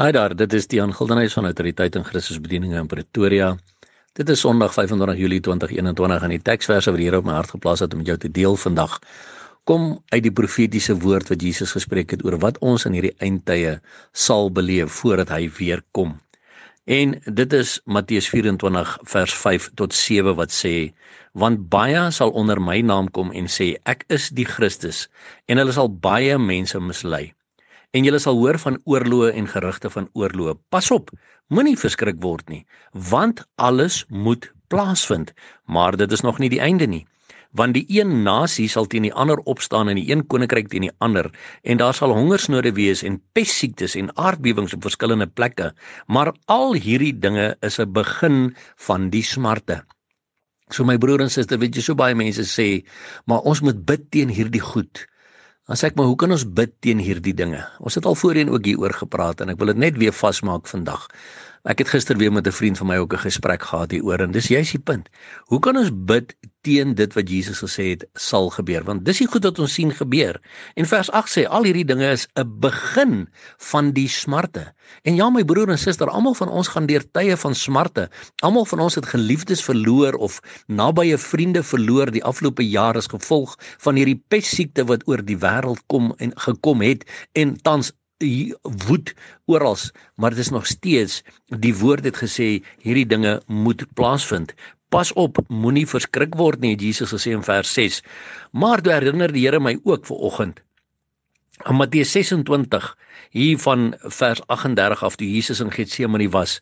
Hi daar, dit is Thean Gildenhuys van Autoriteit en Christusbediening in Pretoria. Dit is Sondag 25 Julie 2021 en die teksverse wat die Here op my hart geplaas het om met jou te deel vandag kom uit die profetiese woord wat Jesus gespreek het oor wat ons in hierdie eindtye sal beleef voordat hy weer kom. En dit is Matteus 24 vers 5 tot 7 wat sê, want baie sal onder my naam kom en sê, ek is die Christus, en hulle sal baie mense mislei. En julle sal hoor van oorloë en gerugte van oorloë. Pas op, moenie verskrik word nie, want alles moet plaasvind, maar dit is nog nie die einde nie. Want die een nasie sal teen die ander opstaan en die een koninkryk teen die ander, en daar sal hongersnode wees en pestsiektes en aardbewings op verskillende plekke, maar al hierdie dinge is 'n begin van die smarte. So my broer en suster, weet jy, so baie mense sê, maar ons moet bid teen hierdie goed. Dan sê ek, maar hoe kan ons bid teen hierdie dinge? Ons het al voorheen ook hieroor gepraat en ek wil dit net weer vasmaak vandag. Ek het gister weer met 'n vriend van my ook 'n gesprek gehad hieroor en dis juist die punt. Hoe kan ons bid teen dit wat Jesus gesê het sal gebeur? Want dis die goed wat ons sien gebeur. En vers 8 sê, al hierdie dinge is 'n begin van die smarte. En ja, my broer en suster, almal van ons gaan deur tye van smarte. Almal van ons het geliefdes verloor of nabye vriende verloor die afgelope jare as gevolg van hierdie pestsiekte wat oor die wêreld kom en gekom het en tans woed oral, maar dit is nog steeds, die woord het gesê, hierdie dinge moet plaasvind. Pas op, moenie verskrik word nie, het Jesus gesê in vers 6. Maar toe herinner die Here my ook vanoggend aan Matteus 26, hier van vers 38 af, toe Jesus in Getsemane was.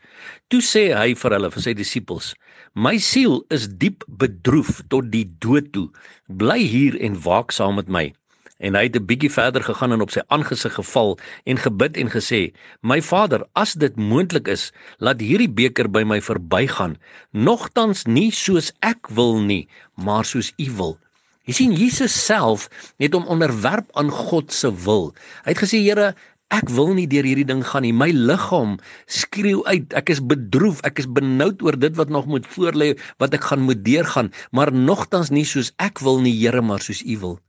Toe sê hy vir hulle, vir sy disippels, my siel is diep bedroef tot die dood toe, bly hier en waak saam met my. En hy het 'n bietjie verder gegaan en op sy aangesig geval en gebid en gesê, my Vader, as dit moontlik is, laat hierdie beker by my verbygaan, nogtans nie soos ek wil nie, maar soos u wil. Jy sien, Jesus self het hom onderwerp aan God se wil. Hy het gesê, Here, ek wil nie deur hierdie ding gaan nie, my liggaam skreeu uit, ek is bedroef, ek is benoud oor dit wat nog moet voorlê, wat ek gaan moet deurgaan, maar nogtans nie soos ek wil nie, Here, maar soos u wil.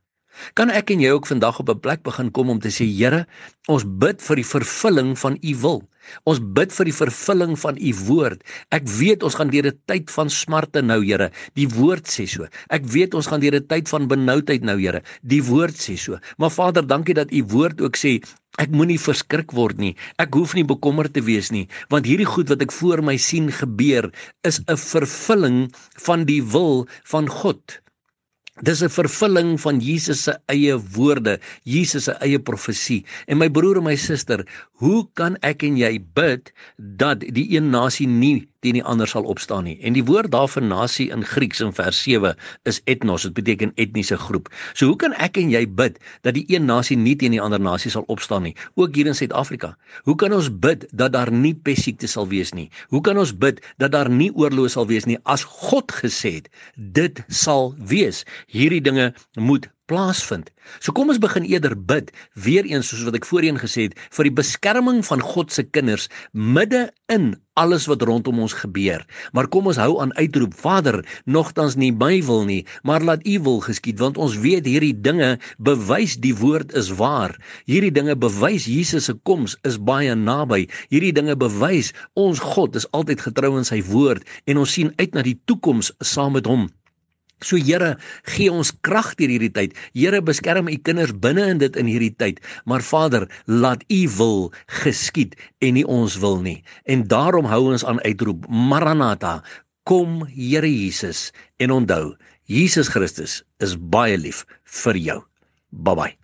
Kan ek en jy ook vandag op 'n plek begin kom om te sê, Here, ons bid vir die vervulling van u wil. Ons bid vir die vervulling van u woord. Ek weet ons gaan deur 'n tyd van smarte nou, Here. Die woord sê so. Ek weet ons gaan deur 'n tyd van benoudheid nou, Here. Die woord sê so. Maar Vader, dankie dat u woord ook sê, ek moenie verskrik word nie. Ek hoef nie bekommerd te wees nie, want hierdie goed wat ek voor my sien gebeur, is 'n vervulling van die wil van God. Dis 'n vervulling van Jesus se eie woorde, Jesus se eie profesie. En my broer en my suster, hoe kan ek en jy bid dat die een nasie nie teen die ander sal opstaan nie? En die woord daar vir nasie in Grieks in vers 7 is etnos, dit beteken etniese groep. So hoe kan ek en jy bid dat die een nasie nie teen die ander nasie sal opstaan nie, ook hier in Suid-Afrika? Hoe kan ons bid dat daar nie pestsiekte sal wees nie? Hoe kan ons bid dat daar nie oorlog sal wees nie, as God gesê het, dit sal wees? Hierdie dinge moet plaasvind. So kom ons begin eerder bid, weer eens soos wat ek voorheen gesê het, vir die beskerming van God se kinders, midde in alles wat rondom ons gebeur. Maar kom ons hou aan uitroep, Vader, nogtans nie my wil nie, maar laat u wil geskied, want ons weet hierdie dinge bewys die woord is waar. Hierdie dinge bewys Jesus se koms is baie naby. Hierdie dinge bewys ons God is altyd getrou in sy woord en ons sien uit na die toekoms saam met hom. So Here, gee ons krag deur hierdie tyd. Here, beskerm u kinders binne in dit in hierdie tyd. Maar Vader, laat u wil geskied en nie ons wil nie. En daarom hou ons aan uitroep, Maranatha, kom Here Jesus. En onthou, Jesus Christus is baie lief vir jou. Bye bye.